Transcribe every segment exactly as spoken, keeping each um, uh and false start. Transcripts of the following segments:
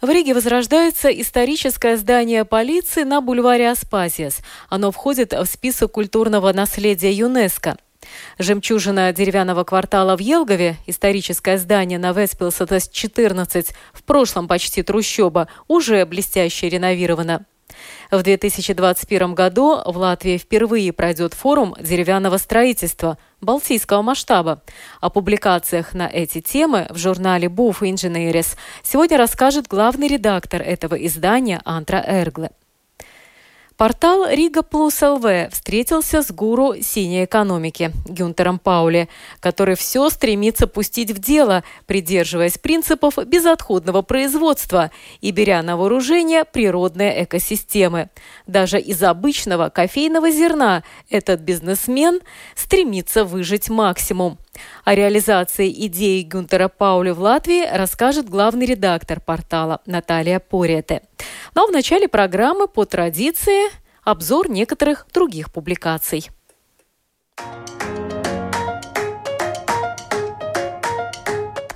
В Риге возрождается историческое здание полиции на бульваре Аспазиас. Оно входит в список культурного наследия ЮНЕСКО. Жемчужина деревянного квартала в Елгаве, историческое здание на Вецпилсета четырнадцать, в прошлом почти трущоба, уже блестяще реновировано. В две тысячи двадцать первом году в Латвии впервые пройдет форум деревянного строительства балтийского масштаба. О публикациях на эти темы в журнале Būvinženieris сегодня расскажет главный редактор этого издания Антра Эргле. Портал rigaplus.lv встретился с гуру «Синей экономики» Гюнтером Паули, который все стремится пустить в дело, придерживаясь принципов безотходного производства и беря на вооружение природные экосистемы. Даже из обычного кофейного зерна этот бизнесмен стремится выжать максимум. О реализации идеи Гюнтера Паули в Латвии расскажет главный редактор портала Наталья Пориете. Но в начале программы по традиции обзор некоторых других публикаций.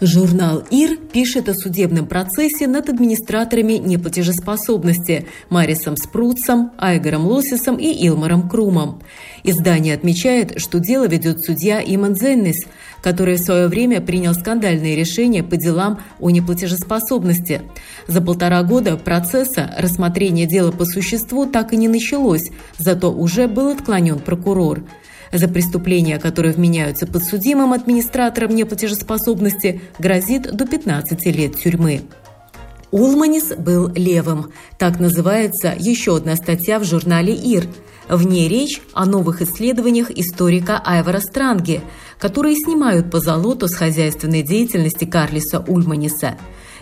Журнал «ИР» пишет о судебном процессе над администраторами неплатежеспособности Марисом Спруцесом, Айгаром Лосисом и Илмаром Крумом. Издание отмечает, что дело ведет судья Иман Зеннес, который в свое время принял скандальные решения по делам о неплатежеспособности. За полтора года процесса рассмотрение дела по существу так и не началось, зато уже был отклонен прокурор. За преступления, которые вменяются подсудимым администраторам неплатежеспособности, грозит до пятнадцати лет тюрьмы. Ульманис был левым. Так называется еще одна статья в журнале «ИР». В ней речь о новых исследованиях историка Айвара Странге, которые снимают позолоту с хозяйственной деятельности Карлиса Ульманиса.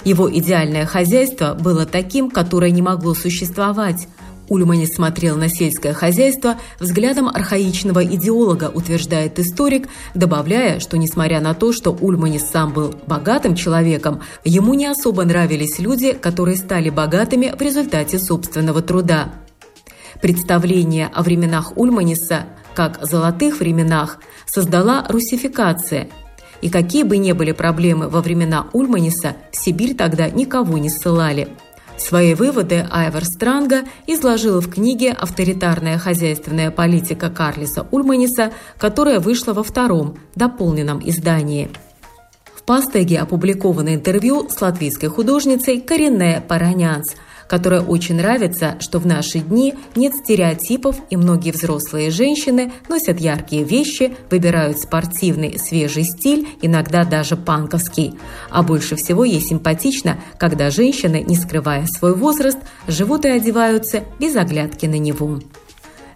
Его идеальное хозяйство было таким, которое не могло существовать. Ульманис смотрел на сельское хозяйство взглядом архаичного идеолога, утверждает историк, добавляя, что несмотря на то, что Ульманис сам был богатым человеком, ему не особо нравились люди, которые стали богатыми в результате собственного труда. Представление о временах Ульманиса, как «золотых временах», создала русификация. И какие бы ни были проблемы во времена Ульманиса, в Сибирь тогда никого не ссылали. Свои выводы Айвар Странге изложил в книге «Авторитарная хозяйственная политика Карлиса Ульманиса», которая вышла во втором, дополненном издании. В Пастеге опубликовано интервью с латвийской художницей Карине Паранянс, которая очень нравится, что в наши дни нет стереотипов, и многие взрослые женщины носят яркие вещи, выбирают спортивный, свежий стиль, иногда даже панковский. А больше всего ей симпатично, когда женщины, не скрывая свой возраст, живут и одеваются без оглядки на него.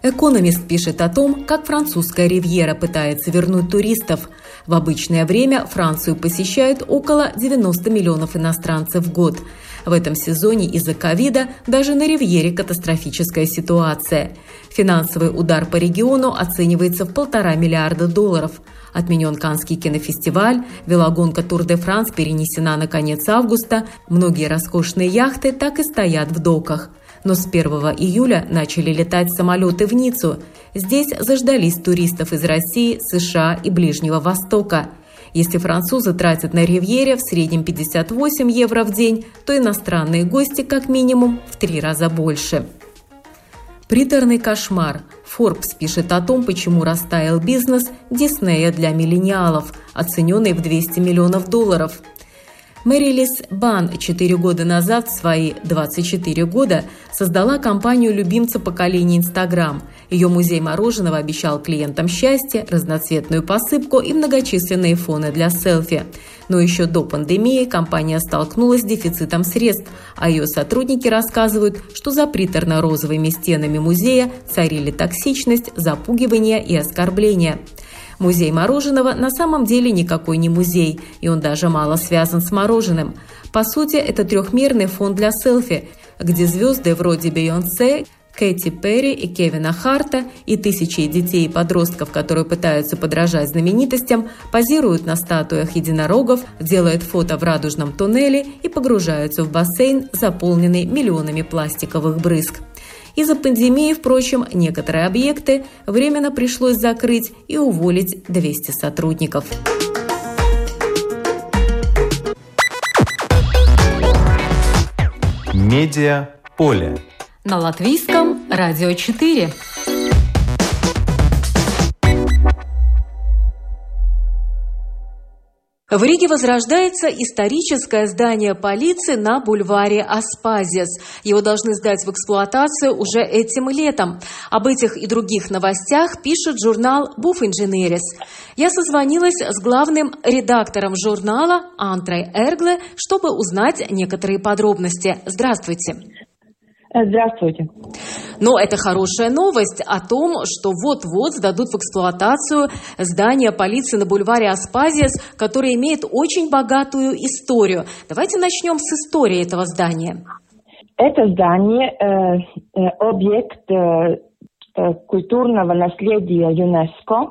«Экономист» пишет о том, как французская ривьера пытается вернуть туристов. В обычное время Францию посещают около девяноста миллионов иностранцев в год. В этом сезоне из-за ковида даже на ривьере катастрофическая ситуация. Финансовый удар по региону оценивается в полтора миллиарда долларов. Отменен Каннский кинофестиваль, велогонка Тур-де-Франс перенесена на конец августа, многие роскошные яхты так и стоят в доках. Но с первого июля начали летать самолеты в Ниццу. Здесь заждались туристов из России, США и Ближнего Востока. Если французы тратят на ривьере в среднем пятьдесят восемь евро в день, то иностранные гости как минимум в три раза больше. Приторный кошмар. Forbes пишет о том, почему растаял бизнес Диснея для миллениалов, оцененный в двести миллионов долларов. Мэрилис Бан четыре года назад, в свои двадцать четыре года, создала компанию любимца поколения Instagram. Ее музей мороженого обещал клиентам счастье, разноцветную посыпку и многочисленные фоны для селфи. Но еще до пандемии компания столкнулась с дефицитом средств, а ее сотрудники рассказывают, что за приторно-розовыми стенами музея царили токсичность, запугивание и оскорбления. Музей мороженого на самом деле никакой не музей, и он даже мало связан с мороженым. По сути, это трехмерный фон для селфи, где звезды вроде Бейонсе, Кэти Перри и Кевина Харта и тысячи детей и подростков, которые пытаются подражать знаменитостям, позируют на статуях единорогов, делают фото в радужном туннеле и погружаются в бассейн, заполненный миллионами пластиковых брызг. Из-за пандемии, впрочем, некоторые объекты временно пришлось закрыть и уволить двести сотрудников. Медиа поле. На латвийском радио четыре. В Риге возрождается историческое здание полиции на бульваре Аспазия. Его должны сдать в эксплуатацию уже этим летом. Об этих и других новостях пишет журнал «Būvinženieris». Я созвонилась с главным редактором журнала Антрой Эргле, чтобы узнать некоторые подробности. Здравствуйте. Здравствуйте. Но это хорошая новость о том, что вот-вот сдадут в эксплуатацию здание полиции на бульваре Аспазия, которое имеет очень богатую историю. Давайте начнем с истории этого здания. Это здание э, – объект э, культурного наследия ЮНЕСКО,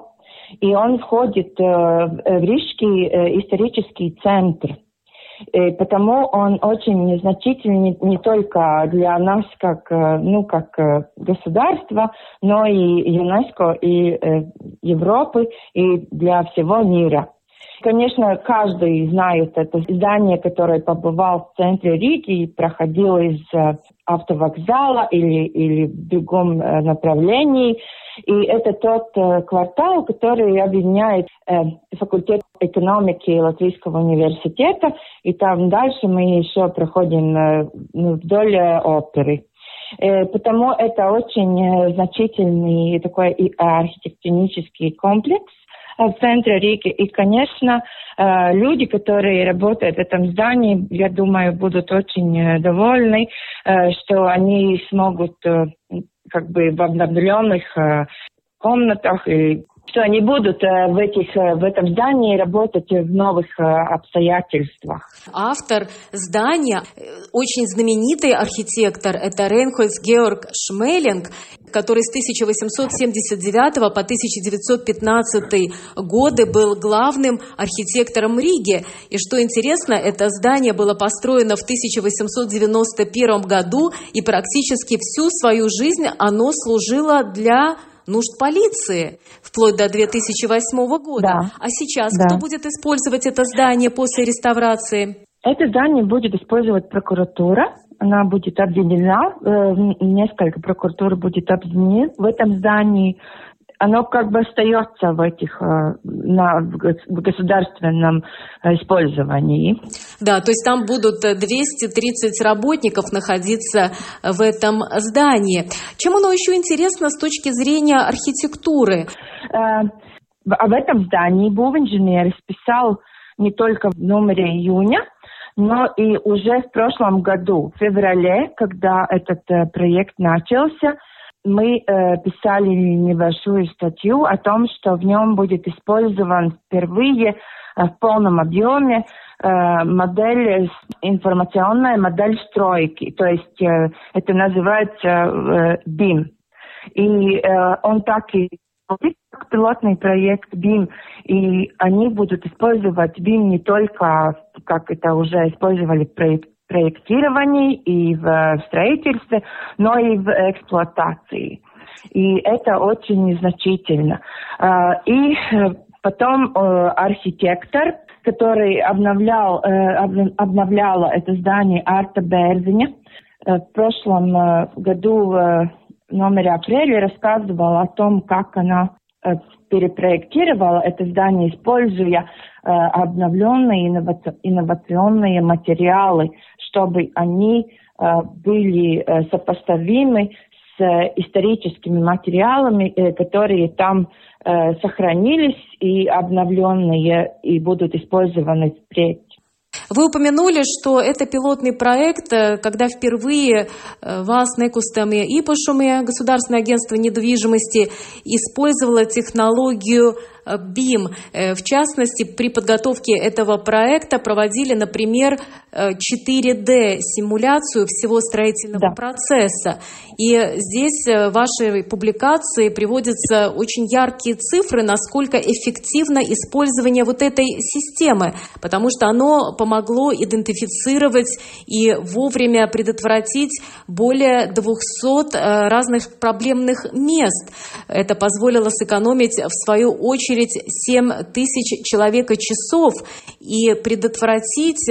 и он входит э, в Рижский э, исторический центр. И потому он очень значительный не только для нас как, ну, как государства, но и ЮНЕСКО, и Европы, и для всего мира. Конечно, каждый знает это здание, которое побывал в центре Риги и проходил из автовокзала или, или в другом направлении. И это тот квартал, который объединяет факультет экономики Латвийского университета. И там дальше мы еще проходим вдоль оперы. Потому это очень значительный такой и архитектонический комплекс в центре Риги. И, конечно, люди, которые работают в этом здании, я думаю, будут очень довольны, что они смогут как бы в обновленных комнатах, и что они будут в, этих, в этом здании работать в новых обстоятельствах. Автор здания очень знаменитый архитектор. Это Рейнхольдс Георг Шмеллинг, который с тысяча восемьсот семьдесят девятого по тысяча девятьсот пятнадцатый годы был главным архитектором Риги. И что интересно, это здание было построено в тысяча восемьсот девяносто первом году, и практически всю свою жизнь оно служило для нужд полиции, вплоть до две тысячи восьмого года. Да. А сейчас да. Кто будет использовать это здание после реставрации? Это здание будет использовать прокуратура. Она будет объединена, несколько прокуратур будет объединено в этом здании. Оно как бы остается в этих на государственном использовании. Да, то есть там будут двести тридцать работников находиться в этом здании. Чем оно еще интересно с точки зрения архитектуры? Об этом здании Būvinženieris писал не только в номере июня, но и уже в прошлом году, в феврале, когда этот проект начался, мы э, писали небольшую статью о том, что в нем будет использован впервые э, в полном объеме э, модель, информационная модель стройки. То есть э, это называется э, би ай эм. И э, он так и пилотный проект би ай эм. И они будут использовать би ай эм не только, как это уже использовали в проекте, проектировании и в строительстве, но и в эксплуатации. И это очень значительно. И потом архитектор, который обновлял, обновляла это здание Арта Берзиня, в прошлом году в номере апреля рассказывала о том, как она перепроектировала это здание, используя э, обновленные инновационные материалы, чтобы они э, были э, сопоставимы с э, историческими материалами, э, которые там э, сохранились и обновленные, и будут использованы впредь. Вы упомянули, что это пилотный проект, когда впервые ВАС Некустами и Пашуме, Государственное агентство недвижимости, использовало технологию би ай эм. В частности, при подготовке этого проекта проводили, например, четыре дэ-симуляцию всего строительного да. процесса. И здесь в вашей публикации приводятся очень яркие цифры, насколько эффективно использование вот этой системы, потому что оно помогло идентифицировать и вовремя предотвратить более двухсот разных проблемных мест. Это позволило сэкономить, в свою очередь, семь тысяч человеко-часов и предотвратить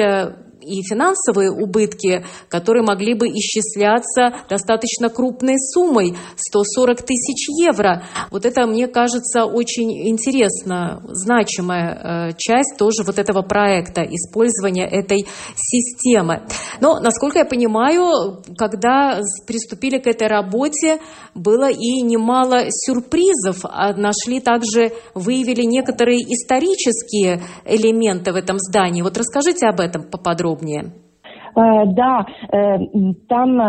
и финансовые убытки, которые могли бы исчисляться достаточно крупной суммой – сто сорок тысяч евро. Вот это, мне кажется, очень интересно, значимая часть тоже вот этого проекта, использования этой системы. Но, насколько я понимаю, когда приступили к этой работе, было и немало сюрпризов. Нашли также, выявили некоторые исторические элементы в этом здании. Вот расскажите об этом поподробнее. Да, там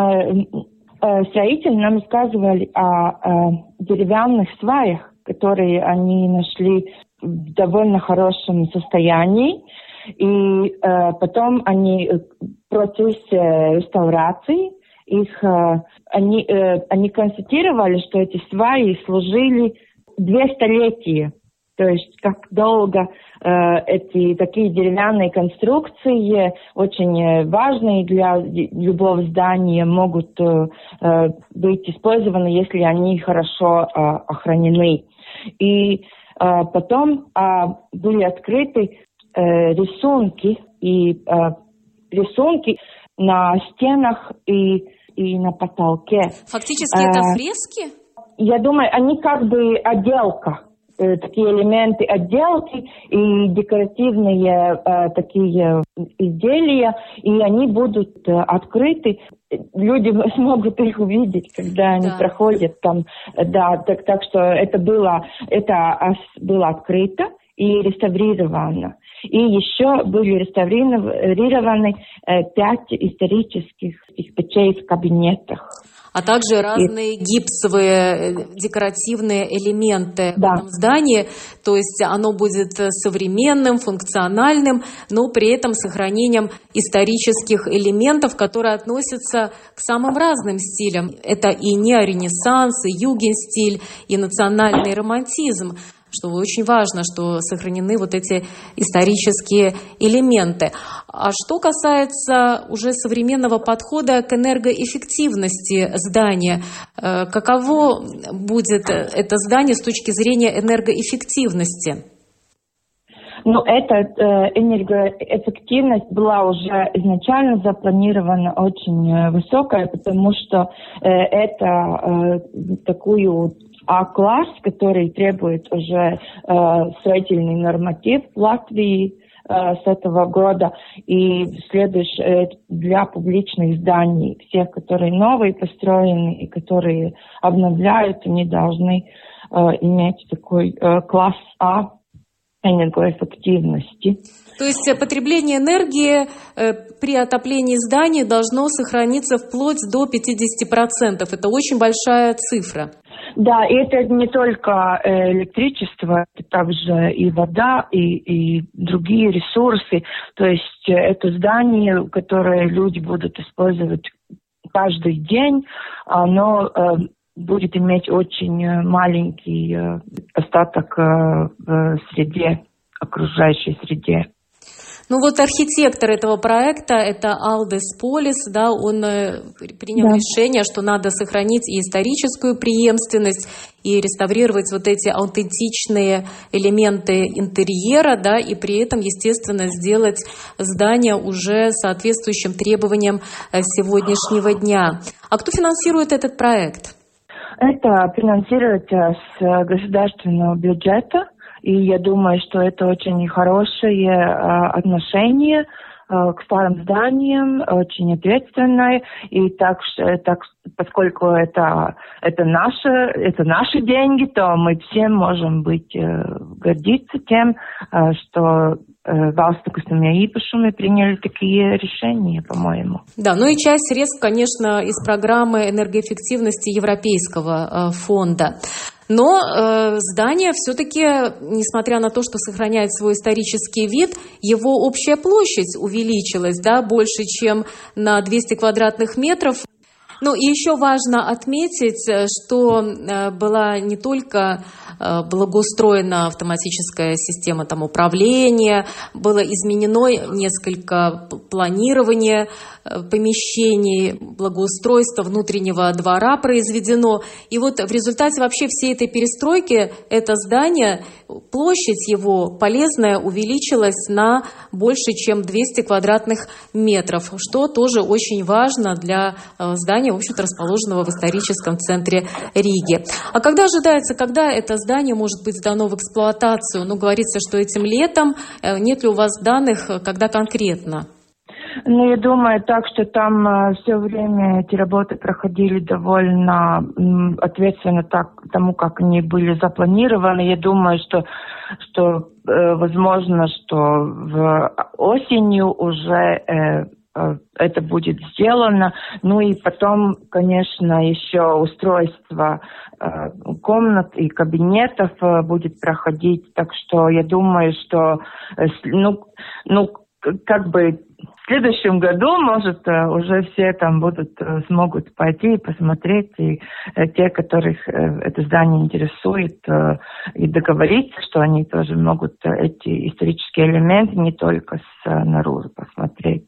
строители нам рассказывали о деревянных сваях, которые они нашли в довольно хорошем состоянии. И потом они в процессе реставрации их они, они констатировали, что эти сваи служили две столетия. То есть как долго э, эти такие деревянные конструкции, очень важные для любого здания, могут э, быть использованы, если они хорошо э, охранены. И э, потом э, были открыты э, рисунки, и э, рисунки на стенах и, и на потолке. Фактически э, это фрески? Я думаю, они как бы отделка. Такие элементы отделки и декоративные э, такие изделия, и они будут э, открыты. Люди смогут их увидеть, когда они да. проходят там. Да, так, так что это было, это было открыто и реставрировано. И еще были реставрированы э, пять исторических печей в кабинетах. А также разные гипсовые декоративные элементы да. в этом здании. То есть оно будет современным, функциональным, но при этом сохранением исторических элементов, которые относятся к самым разным стилям. Это и неоренессанс, и югенстиль, и национальный романтизм. Что очень важно, что сохранены вот эти исторические элементы. А что касается уже современного подхода к энергоэффективности здания, каково будет это здание с точки зрения энергоэффективности? Ну, эта э, энергоэффективность была уже изначально запланирована очень э, высокая, потому что э, это э, такую А-класс, который требует уже э, строительный норматив в Латвии э, с этого года, и следующий для публичных зданий. Все, которые новые построены и которые обновляют, они должны э, иметь такой э, класс А энергоэффективности. То есть потребление энергии при отоплении здания должно сохраниться вплоть до пятьдесят процентов. Это очень большая цифра. Да, и это не только электричество, это также и вода, и, и другие ресурсы. То есть это здание, которое люди будут использовать каждый день, оно будет иметь очень маленький остаток в среде, окружающей среде. Ну вот архитектор этого проекта, это Алдис Полис, да, он принял да. решение, что надо сохранить и историческую преемственность, и реставрировать вот эти аутентичные элементы интерьера, да, и при этом, естественно, сделать здание уже соответствующим требованиям сегодняшнего дня. А кто финансирует этот проект? Это финансируется с государственного бюджета. И я думаю, что это очень хорошее э, отношение э, к старым зданиям, очень ответственное. И так, так, поскольку это, это, наши, это наши деньги, то мы все можем быть э, гордиться тем, э, что Valsts meži приняли такие решения, по-моему. Да, ну и часть средств, конечно, из программы энергоэффективности Европейского фонда. Но э, здание все-таки, несмотря на то, что сохраняет свой исторический вид, его общая площадь увеличилась, да, больше, чем на двести квадратных метров. Ну и еще важно отметить, что э, была не только э, благоустроена автоматическая система там, управления, было изменено несколько планирования э, помещений, благоустройство внутреннего двора произведено. И вот в результате вообще всей этой перестройки это здание, площадь его полезная увеличилась на больше, чем двести квадратных метров, что тоже очень важно для э, здания, в общем-то, расположенного в историческом центре Риги. А когда ожидается, когда это здание может быть сдано в эксплуатацию? Ну, говорится, что этим летом. Нет ли у вас данных, когда конкретно? Ну, я думаю, так, что там все время эти работы проходили довольно ответственно так, тому, как они были запланированы. Я думаю, что, что э, возможно, что в осенью уже... Э, это будет сделано. Ну и потом, конечно, еще устройство комнат и кабинетов будет проходить. Так что я думаю, что ну, ну, как бы в следующем году, может, уже все там будут, смогут пойти и посмотреть. И те, которых это здание интересует, и договориться, что они тоже могут эти исторические элементы не только снаружи посмотреть.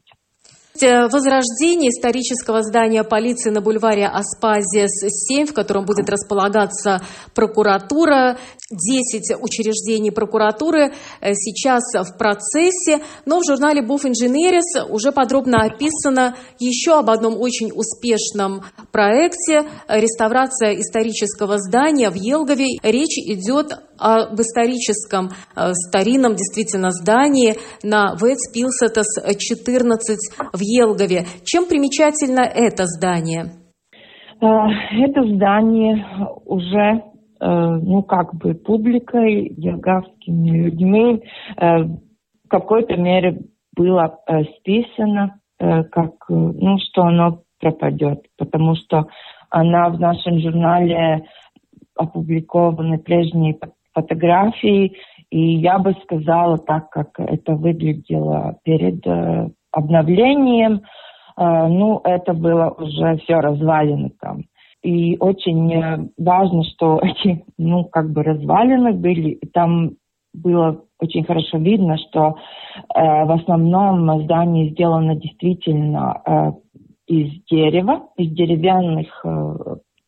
Возрождение исторического здания полиции на бульваре Аспазия семь, в котором будет располагаться прокуратура. десять учреждений прокуратуры сейчас в процессе, но в журнале Būvinženieris уже подробно описано еще об одном очень успешном проекте – реставрация исторического здания в Елгаве. Речь идет об историческом старинном действительно здании на Вецпилсета четырнадцать в Елгаве. Чем примечательно это здание? Это здание уже... ну, как бы публикой, елгавскими людьми, в какой-то мере было списано, как, ну, что оно пропадет, потому что она в нашем журнале опубликованы прежние фотографии, и я бы сказала, так как это выглядело перед обновлением, ну, это было уже все развалено там. И очень важно, что эти, ну, как бы развалины были. И там было очень хорошо видно, что э, в основном здание сделано действительно э, из дерева, из деревянных э,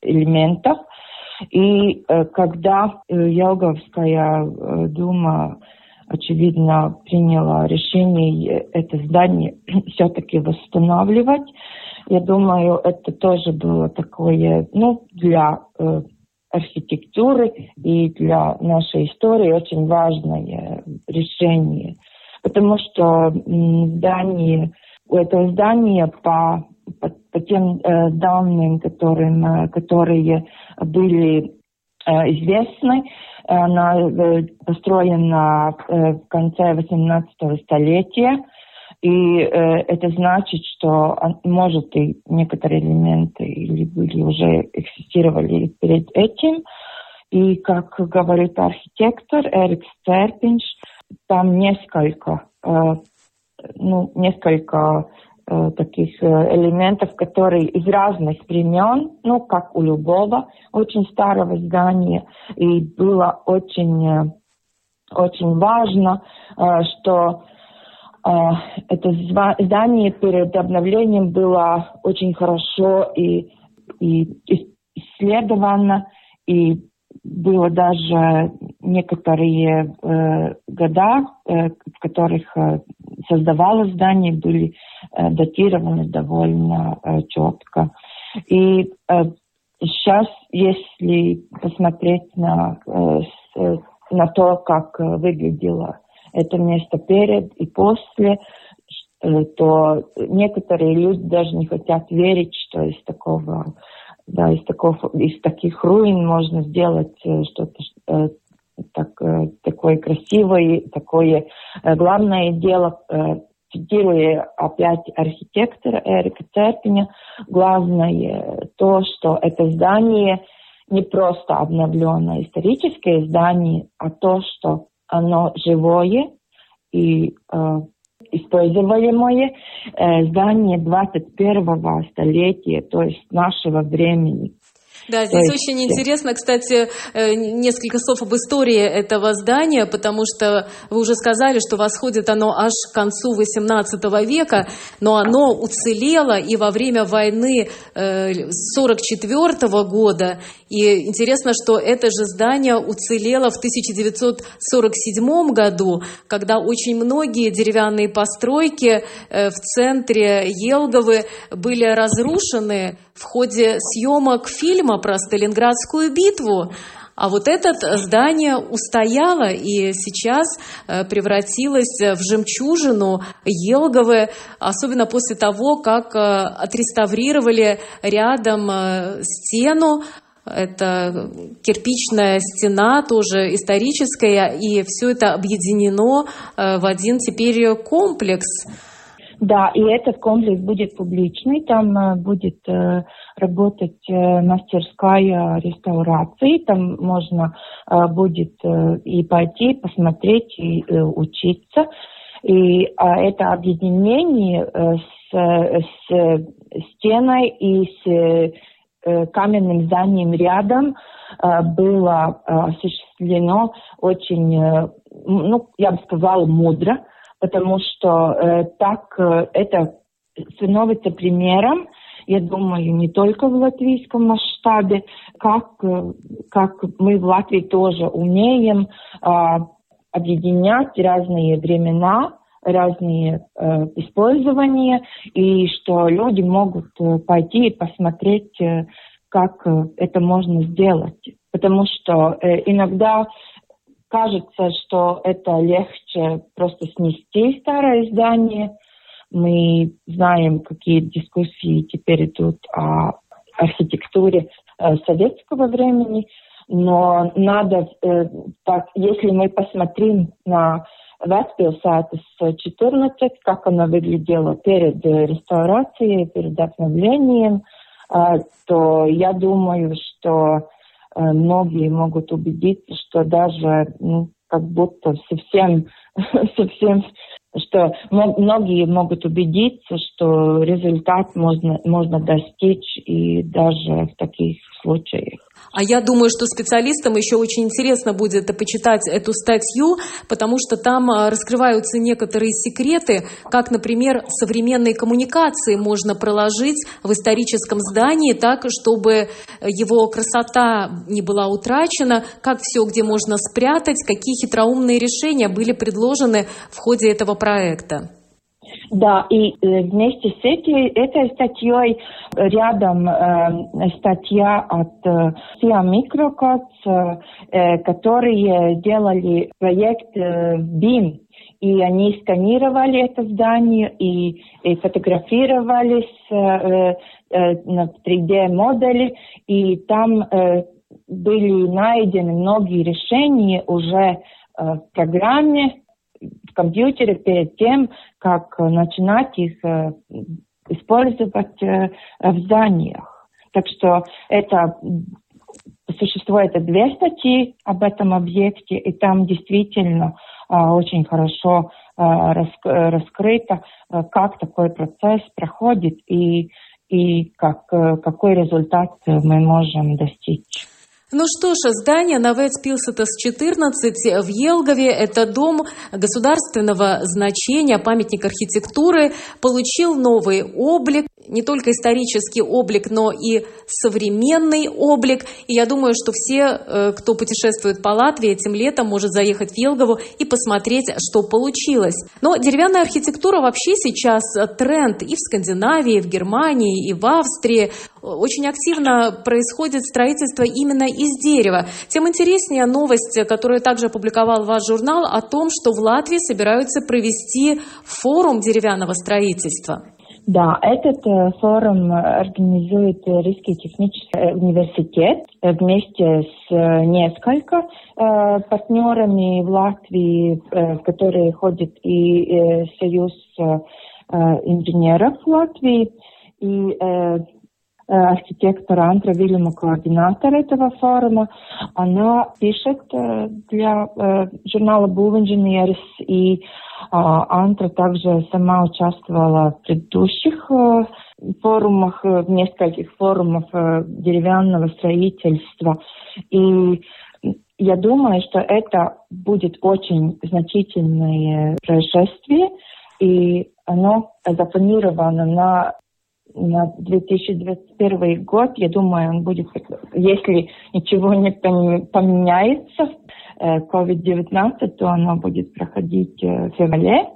элементов. И э, когда Елгавская э, дума, очевидно, приняла решение это здание все-таки восстанавливать, я думаю, это тоже было такое, ну, для э, архитектуры и для нашей истории очень важное решение. Потому что здание, у этого здания по, по, по тем э, данным, которым, которые были э, известны, она э, построена э, в конце восемнадцатого столетия. И э, это значит, что, может, и некоторые элементы или были уже эксистировали перед этим. И, как говорит архитектор Эрик Стерпинш, там несколько, э, ну, несколько э, таких элементов, которые из разных времен, ну, как у любого очень старого здания. И было очень, очень важно, э, что... это здание перед обновлением было очень хорошо и, и исследовано, и было даже некоторые э, года, э, в которых создавалось здание, были э, датированы довольно э, четко. И э, сейчас, если посмотреть на, э, на то, как выглядело это место перед и после, то некоторые люди даже не хотят верить, что из такого, да, из такого, из таких руин можно сделать что-то так, такое красивое, такое. Главное дело, цитируя опять архитектора Эрика Терпиня, главное то, что это здание не просто обновленное историческое здание, а то, что оно живое и э, используемое э, здание двадцать первого столетия, то есть нашего времени. Да, здесь очень интересно, кстати, несколько слов об истории этого здания, потому что вы уже сказали, что восходит оно аж к концу восемнадцатого века, но оно уцелело и во время войны сорок четвёртого года. И интересно, что это же здание уцелело в тысяча девятьсот сорок седьмом году, когда очень многие деревянные постройки в центре Елгавы были разрушены в ходе съемок фильма про Сталинградскую битву. А вот это здание устояло и сейчас превратилось в жемчужину Елгавы, особенно после того, как отреставрировали рядом стену. Это кирпичная стена, тоже историческая, и все это объединено в один теперь комплекс. Да, и этот комплекс будет публичный, там будет э, работать э, мастерская реставрации, там можно э, будет э, и пойти, посмотреть, и э, учиться. И э, это объединение э, с, э, с стеной и с э, каменным зданием рядом э, было э, осуществлено очень, э, ну, я бы сказала, мудро. Потому что э, так э, это становится примером, я думаю, не только в латвийском масштабе, как, э, как мы в Латвии тоже умеем э, объединять разные времена, разные э, использования, и что люди могут э, пойти и посмотреть, э, как э, это можно сделать. Потому что э, иногда... кажется, что это легче просто снести старое здание. Мы знаем, какие дискуссии теперь идут о архитектуре советского времени, но надо, так, если мы посмотрим на Вецпилсету с четырнадцать, как она выглядела перед реставрацией, перед обновлением, то я думаю, что многие могут убедиться, что даже, ну, как будто совсем, совсем, что многие могут убедиться, что результат можно, можно достичь и даже в таких случаях. А я думаю, что специалистам еще очень интересно будет почитать эту статью, потому что там раскрываются некоторые секреты, как, например, современные коммуникации можно проложить в историческом здании так, чтобы его красота не была утрачена, как все, где можно спрятать, какие хитроумные решения были предложены в ходе этого проекта. Да, и вместе с этой, этой статьей рядом э, статья от э, Сиа Microcots, э, которые делали проект э, би ай эм, и они сканировали это здание и, и фотографировались э, э, на три дэ модели, и там э, были найдены многие решения уже э, в программе, в компьютере перед тем, как начинать их э, использовать э, в зданиях. Так что это существует две статьи об этом объекте, и там действительно э, очень хорошо э, раск, раскрыто, э, как такой процесс проходит и, и как, э, какой результат мы можем достичь. Ну что ж, здание на Вецпилсетас четырнадцать в Елгаве, это дом государственного значения, памятник архитектуры, получил новый облик, не только исторический облик, но и современный облик. И я думаю, что все, кто путешествует по Латвии этим летом, может заехать в Елгаву и посмотреть, что получилось. Но деревянная архитектура вообще сейчас тренд и в Скандинавии, и в Германии, и в Австрии. Очень активно происходит строительство именно из дерева. Тем интереснее новость, которую также опубликовал ваш журнал, о том, что в Латвии собираются провести форум деревянного строительства. Да, этот э, форум организует Рижский технический университет вместе с э, несколько э, партнерами в Латвии, э, в которые ходит и э, Союз э, инженеров Латвии, и э, архитектора Антра Вильяма, координатора этого форума. Она пишет для журнала «Būvinženieris», и Антра также сама участвовала в предыдущих форумах, в нескольких форумах деревянного строительства. И я думаю, что это будет очень значительное происшествие, и оно запланировано на, на две тысячи двадцать первый год. Я думаю, он будет, если ничего не поменяется, ковид девятнадцать, то оно будет проходить в феврале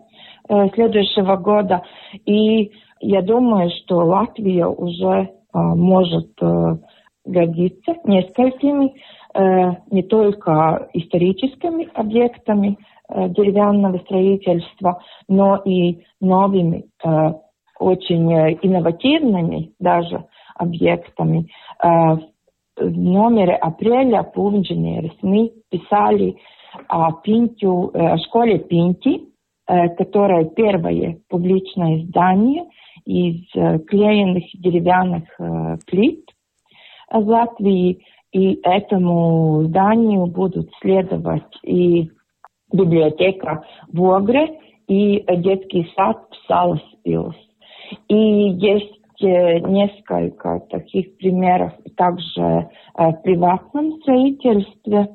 следующего года. И я думаю, что Латвия уже может гордиться несколькими, не только историческими объектами деревянного строительства, но и новыми, очень инновативными даже объектами. В номере апреля «Būvinženieris» мы писали о, пинтю, о школе Пинти, которая первое публичное здание из клеенных деревянных плит в Латвии. И этому зданию будут следовать и библиотека в Огре, и детский сад в Саласпилс. И есть несколько таких примеров также в приватном строительстве,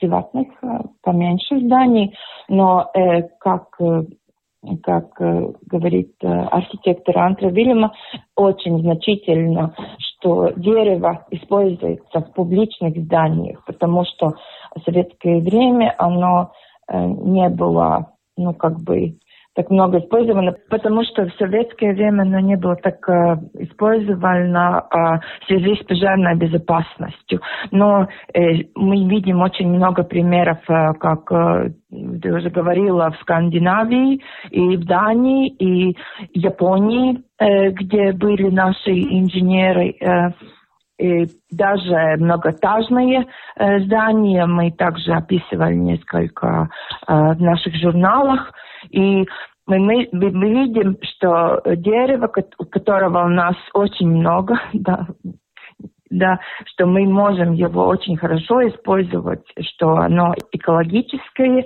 приватных поменьше зданий, но как... как говорит архитектор Антра Вильяма, очень значительно, что дерево используется в публичных зданиях, потому что в советское время оно не было, ну, как бы, так много использовано, потому что в советское время оно не было так использовано в связи с пожарной безопасностью. Но мы видим очень много примеров, как ты уже говорила, в Скандинавии, и в Дании, и Японии, где были наши инженеры. И даже многоэтажные здания мы также описывали несколько в наших журналах. И мы, мы, мы видим, что дерево, которого у нас очень много, да, да, что мы можем его очень хорошо использовать, что оно экологическое,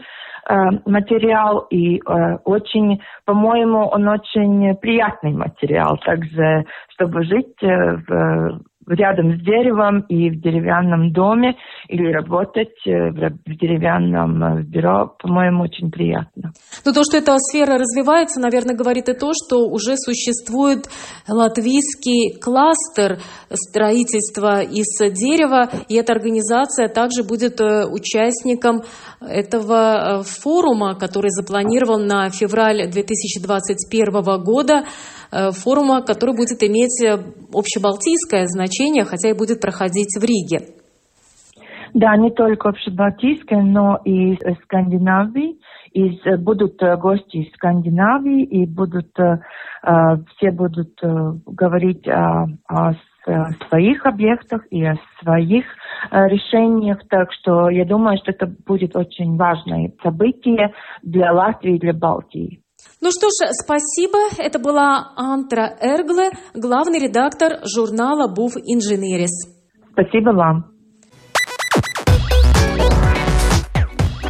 э, материал, и э, очень, по-моему, он очень приятный материал, также, чтобы жить в, рядом с деревом и в деревянном доме, или работать в деревянном бюро, по-моему, очень приятно. Но то, что эта сфера развивается, наверное, говорит и то, что уже существует латвийский кластер строительства из дерева, и эта организация также будет участником этого форума, который запланирован на февраль две тысячи двадцать первого года, форума, который будет иметь общебалтийское значение, хотя и будет проходить в Риге. Да, не только общебалтийское, но и из Скандинавии. И будут гости из Скандинавии, и будут, все будут говорить о, о своих объектах и о своих решениях. Так что я думаю, что это будет очень важное событие для Латвии и для Балтии. Ну что ж, спасибо. Это была Антра Эргле, главный редактор журнала «Būvinženieris». Спасибо вам.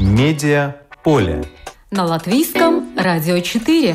Медиа поле. На латвийском радио четыре.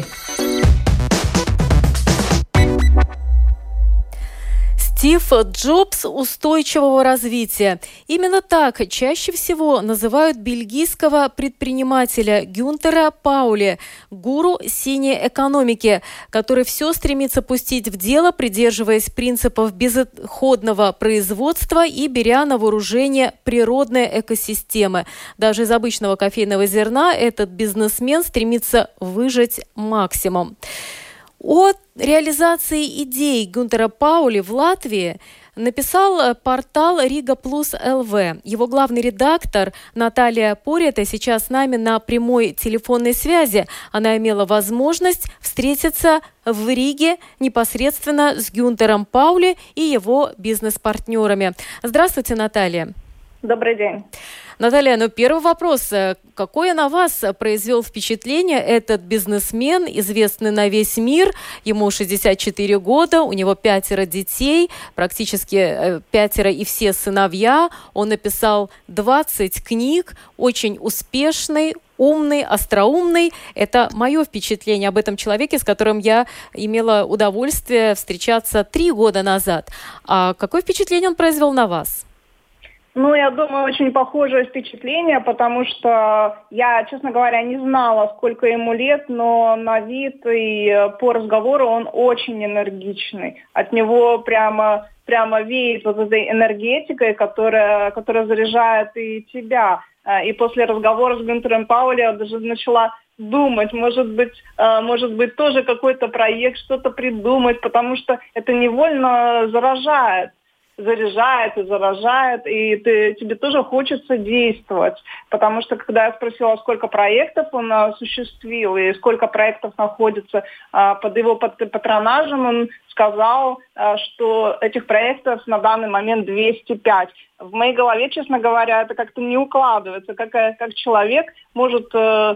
Стив Джобс устойчивого развития. Именно так чаще всего называют бельгийского предпринимателя Гюнтера Паули, гуру синей экономики, который все стремится пустить в дело, придерживаясь принципов безотходного производства и беря на вооружение природные экосистемы. Даже из обычного кофейного зерна этот бизнесмен стремится выжать максимум. О реализации идей Гюнтера Паули в Латвии написал портал rigaplus.lv. Его главный редактор Наталья Пориете сейчас с нами на прямой телефонной связи. Она имела возможность встретиться в Риге непосредственно с Гюнтером Паули и его бизнес-партнерами. Здравствуйте, Наталья. Добрый день. Наталья, ну первый вопрос. Какое на вас произвел впечатление этот бизнесмен, известный на весь мир? Ему шестьдесят четыре года, у него пятеро детей, практически пятеро и все сыновья. Он написал двадцать книг, очень успешный, умный, остроумный. Это мое впечатление об этом человеке, с которым я имела удовольствие встречаться три года назад. А какое впечатление он произвел на вас? Ну, я думаю, очень похожее впечатление, потому что я, честно говоря, не знала, сколько ему лет, но на вид и по разговору он очень энергичный. От него прямо, прямо веет вот этой энергетикой, которая, которая заряжает и тебя. И после разговора с Гюнтером Паули я даже начала думать, может быть, может быть, тоже какой-то проект, что-то придумать, потому что это невольно заражает. заряжает и заражает, и ты, тебе тоже хочется действовать. Потому что, когда я спросила, сколько проектов он осуществил и сколько проектов находится а, под его под, патронажем, он сказал, а, что этих проектов на данный момент двести пять. В моей голове, честно говоря, это как-то не укладывается. Как, как человек может э,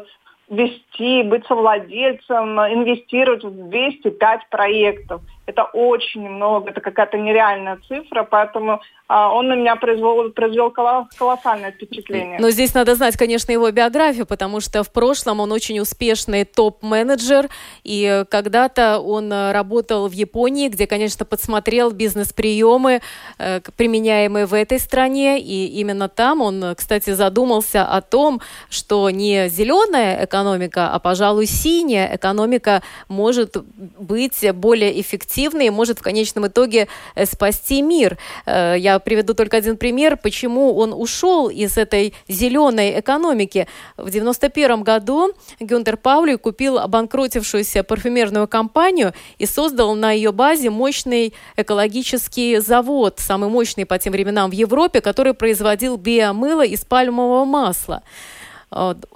вести, быть совладельцем, инвестировать в двести пять проектов. Это очень много, это какая-то нереальная цифра, поэтому а, он на меня произвел, произвел колоссальное впечатление. Но здесь надо знать, конечно, его биографию, потому что в прошлом он очень успешный топ-менеджер, и когда-то он работал в Японии, где, конечно, подсмотрел бизнес-приемы, э, применяемые в этой стране, и именно там он, кстати, задумался о том, что не зеленая экономика, а, пожалуй, синяя экономика может быть более эффективной, и может в конечном итоге спасти мир. Я приведу только один пример, почему он ушел из этой зеленой экономики. В девяносто первом году Гюнтер Паули купил обанкротившуюся парфюмерную компанию и создал на ее базе мощный экологический завод, самый мощный по тем временам в Европе, который производил биомыло из пальмового масла.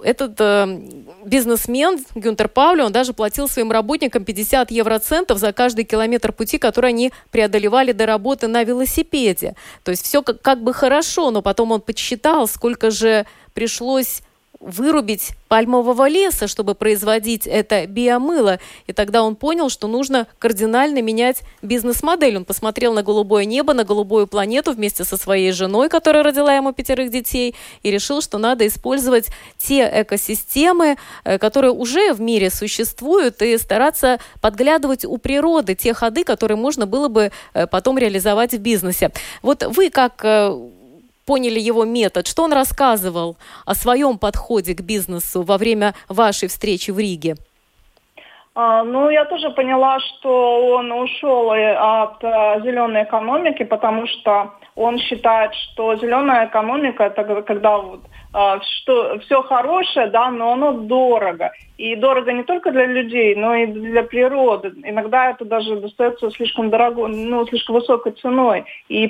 Этот э, бизнесмен Гюнтер Паули, он даже платил своим работникам пятьдесят евроцентов за каждый километр пути, который они преодолевали до работы на велосипеде. То есть все как, как бы хорошо, но потом он подсчитал, сколько же пришлось вырубить пальмового леса, чтобы производить это биомыло. И тогда он понял, что нужно кардинально менять бизнес-модель. Он посмотрел на голубое небо, на голубую планету вместе со своей женой, которая родила ему пятерых детей, и решил, что надо использовать те экосистемы, которые уже в мире существуют, и стараться подглядывать у природы те ходы, которые можно было бы потом реализовать в бизнесе. Вот вы как... поняли его метод, что он рассказывал о своем подходе к бизнесу во время вашей встречи в Риге? А, ну, я тоже поняла, что он ушел от а, зеленой экономики, потому что он считает, что зеленая экономика – это когда вот, а, что, все хорошее, да, но оно дорого. И дорого не только для людей, но и для природы. Иногда это даже достается слишком дорого, ну, слишком высокой ценой. И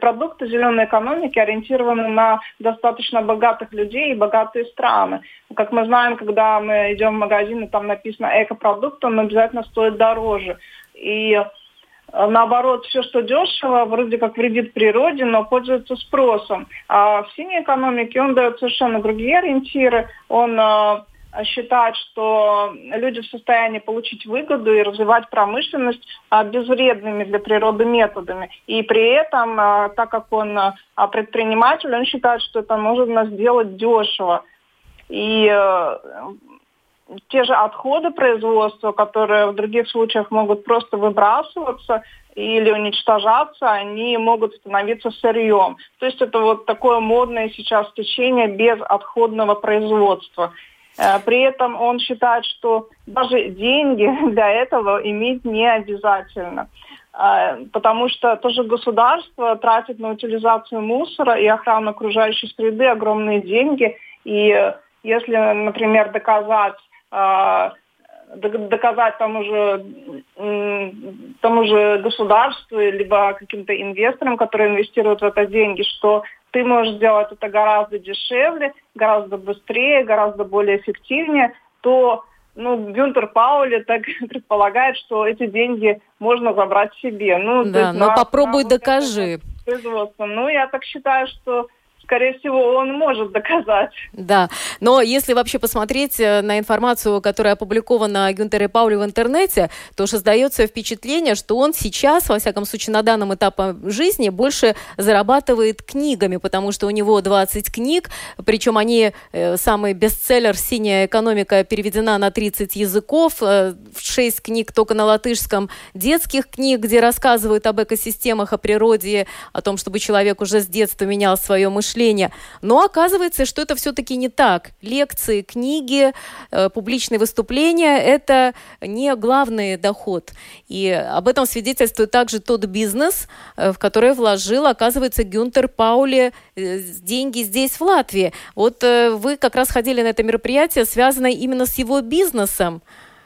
продукты зеленой экономики ориентированы на достаточно богатых людей и богатые страны. Как мы знаем, когда мы идем в магазин, и там написано «экопродукт», он обязательно стоит дороже. И наоборот, все, что дешево, вроде как вредит природе, но пользуется спросом. А в синей экономике он дает совершенно другие ориентиры. Он... считать, что люди в состоянии получить выгоду и развивать промышленность безвредными для природы методами. И при этом, так как он предприниматель, он считает, что это можно сделать дешево. И те же отходы производства, которые в других случаях могут просто выбрасываться или уничтожаться, они могут становиться сырьем. То есть это вот такое модное сейчас течение безотходного производства. При этом он считает, что даже деньги для этого иметь не обязательно, потому что тоже государство тратит на утилизацию мусора и охрану окружающей среды огромные деньги. И если, например, доказать, доказать тому же, тому же государству, либо каким-то инвесторам, которые инвестируют в это деньги, что ты можешь сделать это гораздо дешевле, гораздо быстрее, гораздо более эффективнее, то ну, Гюнтер Паули так предполагает, что эти деньги можно забрать себе. Ну, да, но на, попробуй на, докажи. Вот это, производство. Ну, я так считаю, что скорее всего, он может доказать. Да, но если вообще посмотреть на информацию, которая опубликована о Гюнтере Паули в интернете, то создается впечатление, что он сейчас, во всяком случае, на данном этапе жизни больше зарабатывает книгами, потому что у него двадцать книг, причем они, самый бестселлер «Синяя экономика» переведена на тридцать языков, шесть книг только на латышском, детских книг, где рассказывают об экосистемах, о природе, о том, чтобы человек уже с детства менял свое мышление. Но оказывается, что это все-таки не так. Лекции, книги, публичные выступления – это не главный доход. И об этом свидетельствует также тот бизнес, в который вложил, оказывается, Гюнтер Паули деньги здесь, в Латвии. Вот вы как раз ходили на это мероприятие, связанное именно с его бизнесом.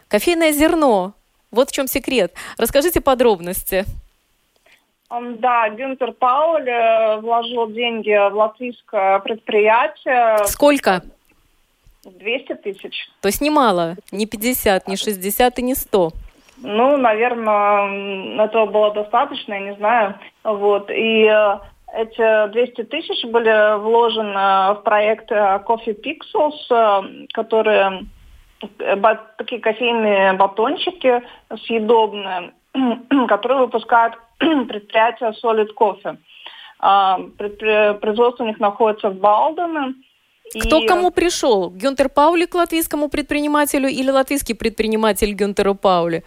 Кофейное зерно. Вот в чем секрет. Расскажите подробности. Да, Гюнтер Паули вложил деньги в латвийское предприятие. Сколько? двести тысяч. То есть немало? Не пятьдесят, не шестьдесят и не сто? Ну, наверное, этого было достаточно, я не знаю. Вот. И эти двести тысяч были вложены в проект Coffee Pixels, которые такие кофейные батончики съедобные, которые выпускают предприятие Solid Coffee. Производство у них находится в Балдене. Кто и... кому пришел? Гюнтер Паули к латвийскому предпринимателю или латвийский предприниматель Гюнтеру Паули?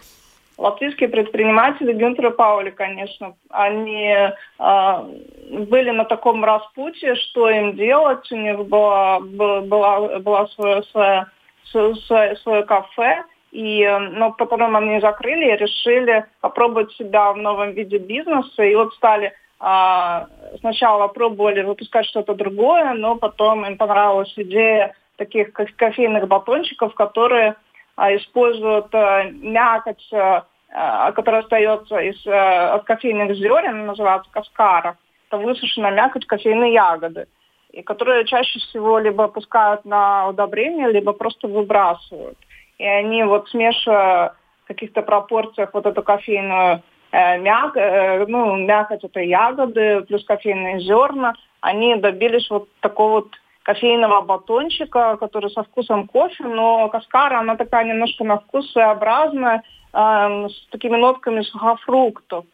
Латвийские предприниматели Гюнтера Паули, конечно, они э, были на таком распутье, что им делать. У них было, было, было свое, свое, свое, свое кафе. И, но потом они закрыли и решили попробовать себя в новом виде бизнеса. И вот стали, а, сначала пробовали выпускать что-то другое, но потом им понравилась идея таких кофейных батончиков, которые а, используют а, мякоть, а, которая остается из, а, от кофейных зерен, называется каскара. Это высушенная мякоть кофейной ягоды, и которые чаще всего либо пускают на удобрение, либо просто выбрасывают. И они вот смешивая в каких-то пропорциях вот эту кофейную э, мяк, э, ну, мякоть, это ягоды, плюс кофейные зерна, они добились вот такого вот кофейного батончика, который со вкусом кофе, но каскара, она такая немножко на вкус своеобразная, э, с такими нотками сухофруктов.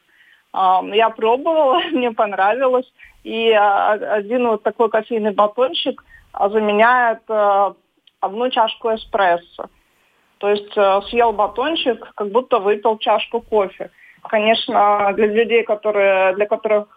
Э, я пробовала, мне понравилось. И э, один вот такой кофейный батончик заменяет э, одну чашку эспрессо. То есть съел батончик, как будто выпил чашку кофе. Конечно, для людей, которые, для которых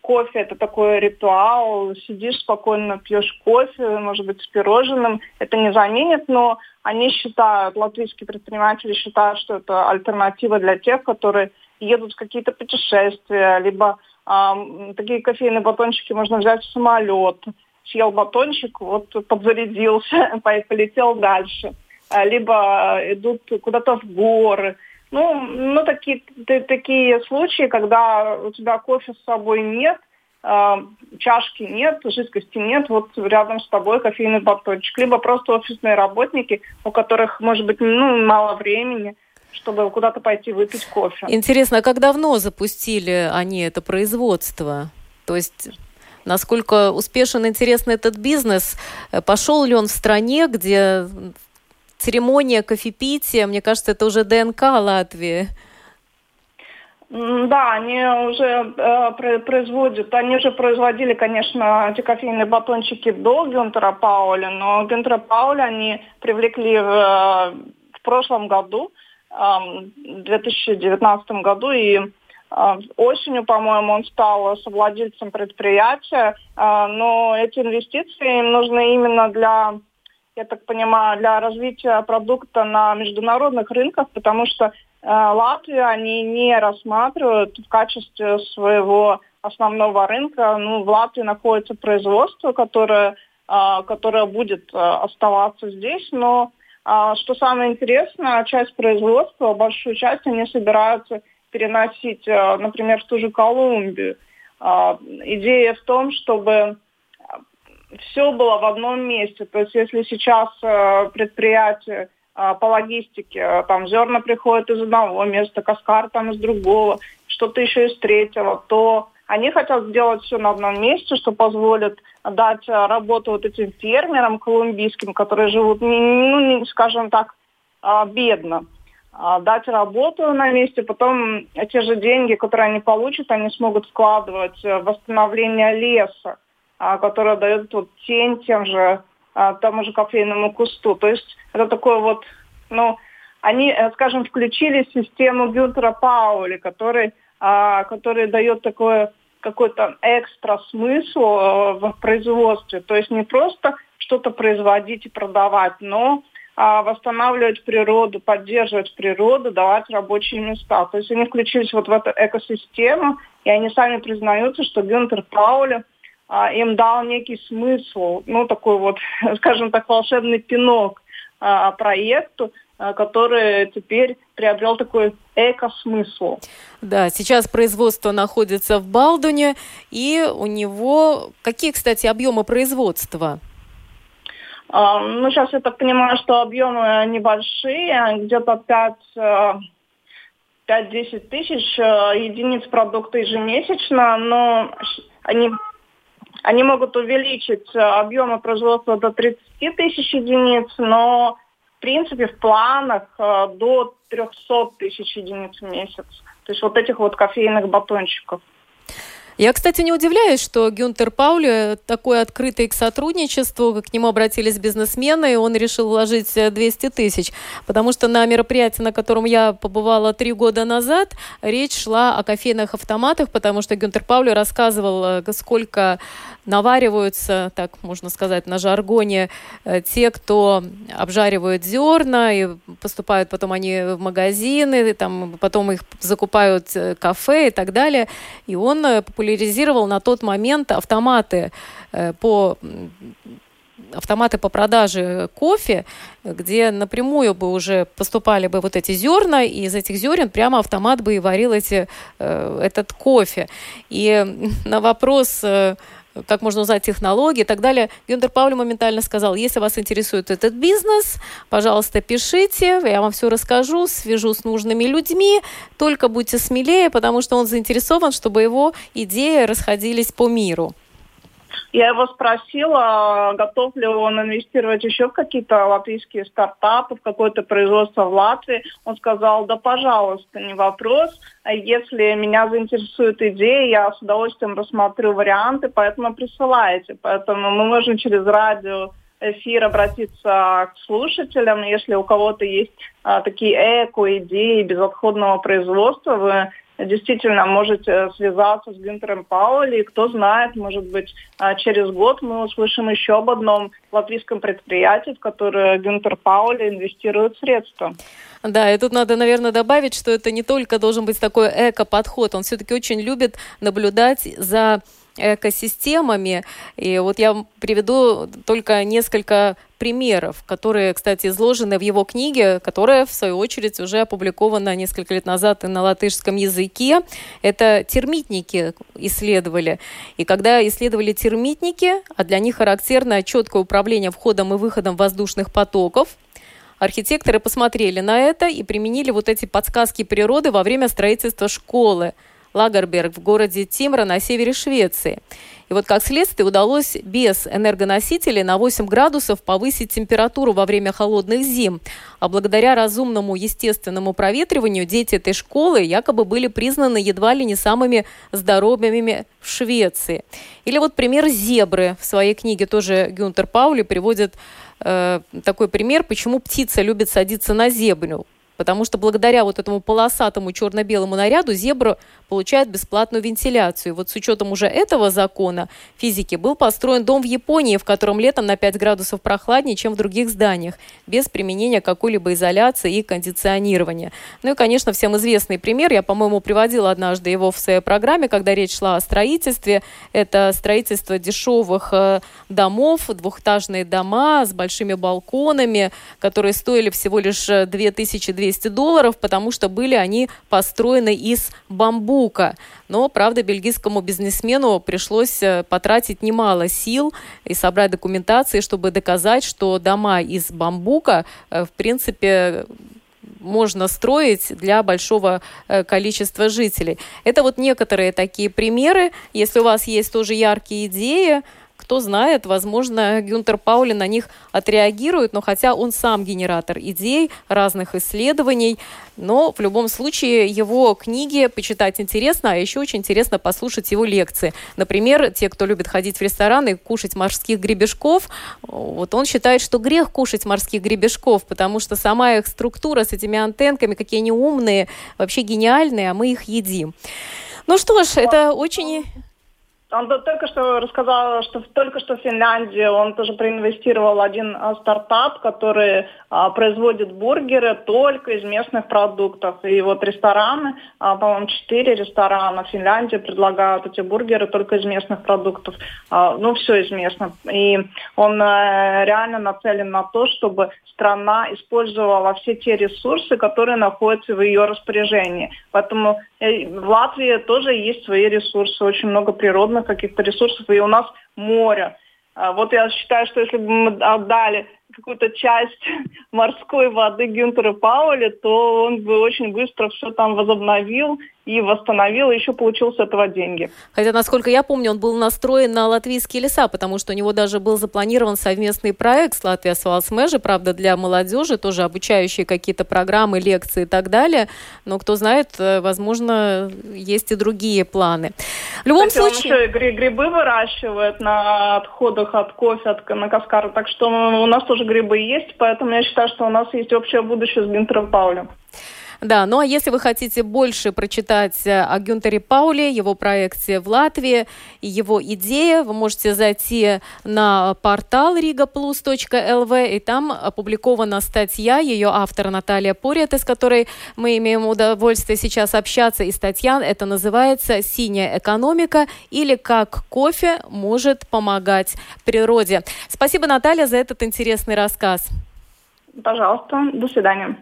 кофе – это такой ритуал, сидишь спокойно, пьешь кофе, может быть, с пирожным, это не заменит, но они считают, латвийские предприниматели считают, что это альтернатива для тех, которые едут в какие-то путешествия, либо э, такие кофейные батончики можно взять в самолет. Съел батончик, вот подзарядился, полетел дальше. Либо идут куда-то в горы. Ну, ну такие, такие случаи, когда у тебя кофе с собой нет, чашки нет, жидкости нет, вот рядом с тобой кофейный батончик. Либо просто офисные работники, у которых, может быть, ну, мало времени, чтобы куда-то пойти выпить кофе. Интересно, а как давно запустили они это производство? То есть... насколько успешен, интересен этот бизнес? Пошел ли он в стране, где... церемония кофепития, мне кажется, это уже ДНК Латвии. Да, они уже э, производят, они уже производили, конечно, эти кофейные батончики до Гюнтера Паули, но Гюнтера Паули они привлекли в, в прошлом году, э, в две тысячи девятнадцатом году, и э, осенью, по-моему, он стал совладельцем предприятия, э, но эти инвестиции им нужны именно для... я так понимаю, для развития продукта на международных рынках, потому что э, Латвию они не рассматривают в качестве своего основного рынка. Ну, в Латвии находится производство, которое, э, которое будет э, оставаться здесь. Но э, что самое интересное, часть производства, большую часть они собираются переносить, э, например, в ту же Колумбию. Э, идея в том, чтобы... все было в одном месте. То есть если сейчас э, предприятие э, по логистике, э, там зерна приходят из одного места, каскар там из другого, что-то еще из третьего, то Они хотят сделать все на одном месте, что позволит дать работу вот этим фермерам колумбийским, которые живут, ну, скажем так, бедно. Дать работу на месте, потом те же деньги, которые они получат, они смогут вкладывать в восстановление леса, которое дает вот тень тем же, тому же кофейному кусту. То есть это такое вот, ну, они, скажем, включили систему Гюнтера Паули, который, который дает такое, какой-то экстра смысл в производстве. То есть не просто что-то производить и продавать, но восстанавливать природу, поддерживать природу, давать рабочие места. То есть они включились вот в эту экосистему, и они сами признаются, что Гюнтер Паули а, им дал некий смысл, ну такой вот, скажем так, волшебный пинок а, проекту, который теперь приобрел такой эко-смысл. Да, сейчас производство находится в Балдуне, и у него... Какие, кстати, объемы производства? Ну, сейчас я так понимаю, что объемы небольшие, где-то пять-десять тысяч единиц продукта ежемесячно, но они, они могут увеличить объемы производства до тридцати тысяч единиц, но в принципе в планах до трехсот тысяч единиц в месяц, то есть вот этих вот кофейных батончиков. Я, кстати, не удивляюсь, что Гюнтер Паули такой открытый к сотрудничеству, к нему обратились бизнесмены, и он решил вложить двести тысяч. Потому что на мероприятии, на котором я побывала три года назад, речь шла о кофейных автоматах, потому что Гюнтер Паули рассказывал, сколько навариваются, так можно сказать, на жаргоне, те, кто обжаривают зерна, и поступают потом они в магазины, и там, потом их закупают кафе и так далее. И он популяризировал на тот момент автоматы э, по автоматы по продаже кофе, где напрямую бы уже поступали бы вот эти зерна, и из этих зерен прямо автомат бы и варил эти, э, этот кофе. И на вопрос, э, как можно узнать технологии и так далее, Гюнтер Паули моментально сказал: если вас интересует этот бизнес, пожалуйста, пишите, я вам все расскажу, свяжу с нужными людьми, только будьте смелее, потому что он заинтересован, чтобы его идеи расходились по миру. Я его спросила, готов ли он инвестировать еще в какие-то латвийские стартапы, в какое-то производство в Латвии. Он сказал: да, пожалуйста, не вопрос. Если меня заинтересует идея, я с удовольствием рассмотрю варианты, поэтому присылайте. Поэтому мы можем через радио эфир обратиться к слушателям. Если у кого-то есть а, такие эко-идеи безотходного производства, вы действительно можете связаться с Гюнтером Паули. И кто знает, может быть, через год мы услышим еще об одном латвийском предприятии, в которое Гюнтер Паули инвестирует средства. Да, и тут надо, наверное, добавить, что это не только должен быть такой эко-подход. Он все-таки очень любит наблюдать за экосистемами. И вот я приведу только несколько примеров, которые, кстати, изложены в его книге, которая, в свою очередь, уже опубликована несколько лет назад и на латышском языке. Это термитники исследовали. И когда исследовали термитники, а для них характерно четкое управление входом и выходом воздушных потоков, архитекторы посмотрели на это и применили вот эти подсказки природы во время строительства школы Лагерберг в городе Тимра на севере Швеции. И вот как следствие удалось без энергоносителей на восемь градусов повысить температуру во время холодных зим. А благодаря разумному естественному проветриванию дети этой школы якобы были признаны едва ли не самыми здоровыми в Швеции. Или вот пример зебры. В своей книге тоже Гюнтер Паули приводит э, такой пример, почему птица любит садиться на зебру. Потому что благодаря вот этому полосатому черно-белому наряду зебра получает бесплатную вентиляцию. И вот с учетом уже этого закона физики был построен дом в Японии, в котором летом на пять градусов прохладнее, чем в других зданиях, без применения какой-либо изоляции и кондиционирования. Ну и, конечно, всем известный пример. Я, по-моему, приводила однажды его в своей программе, когда речь шла о строительстве. Это строительство дешевых домов, двухэтажные дома с большими балконами, которые стоили всего лишь две тысячи двести долларов, потому что были они построены из бамбука. Но, правда, бельгийскому бизнесмену пришлось потратить немало сил и собрать документации, чтобы доказать, что дома из бамбука, в принципе, можно строить для большого количества жителей. Это вот некоторые такие примеры. Если у вас есть тоже яркие идеи, кто знает, возможно, Гюнтер Паули на них отреагирует, но хотя он сам генератор идей, разных исследований, но в любом случае его книги почитать интересно, а еще очень интересно послушать его лекции. Например, те, кто любит ходить в рестораны и кушать морских гребешков, вот он считает, что грех кушать морских гребешков, потому что сама их структура с этими антенками, какие они умные, вообще гениальные, а мы их едим. Ну что ж, это очень... Он только что рассказал, что только что в Финляндии он тоже проинвестировал один стартап, который а, производит бургеры только из местных продуктов. И вот рестораны, а, по-моему, четыре ресторана в Финляндии предлагают эти бургеры только из местных продуктов. А, ну, все из местных. И он а, реально нацелен на то, чтобы страна использовала все те ресурсы, которые находятся в ее распоряжении. Поэтому в Латвии тоже есть свои ресурсы, очень много природных каких-то ресурсов, и у нас море. Вот я считаю, что если бы мы отдали какую-то часть морской воды Гюнтеру Паули, то он бы очень быстро все там возобновил и восстановил, и еще получил с этого деньги. Хотя, насколько я помню, он был настроен на латвийские леса, потому что у него даже был запланирован совместный проект с Latvijas Valsts meži, правда, для молодежи, тоже обучающие какие-то программы, лекции и так далее. Но, кто знает, возможно, есть и другие планы. В любом Кстати, случае... он еще гри- грибы выращивает на отходах от кофе, от, на Каскару, так что у нас тоже грибы есть, поэтому я считаю, что у нас есть общее будущее с Гюнтером Паулем. Да, ну а если вы хотите больше прочитать о Гюнтере Пауле, его проекте в Латвии и его идее, вы можете зайти на портал rigaplus точка эл ви, и там опубликована статья, ее автор Наталья Пориете, с которой мы имеем удовольствие сейчас общаться, и статья это называется «Синяя экономика» или «Как кофе может помогать природе». Спасибо, Наталья, за этот интересный рассказ. Пожалуйста, до свидания.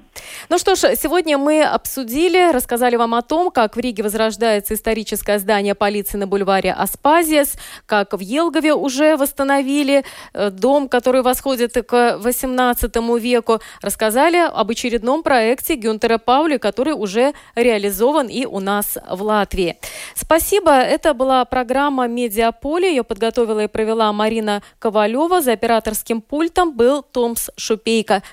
Ну что ж, сегодня мы обсудили, рассказали вам о том, как в Риге возрождается историческое здание полиции на бульваре Аспазиес, как в Елгаве уже восстановили дом, который восходит к восемнадцатому веку. Рассказали об очередном проекте Гюнтера Паули, который уже реализован и у нас в Латвии. Спасибо. Это была программа «Медиа поле». Ее подготовила и провела Марина Ковалева. За операторским пультом был Томс Шупейка.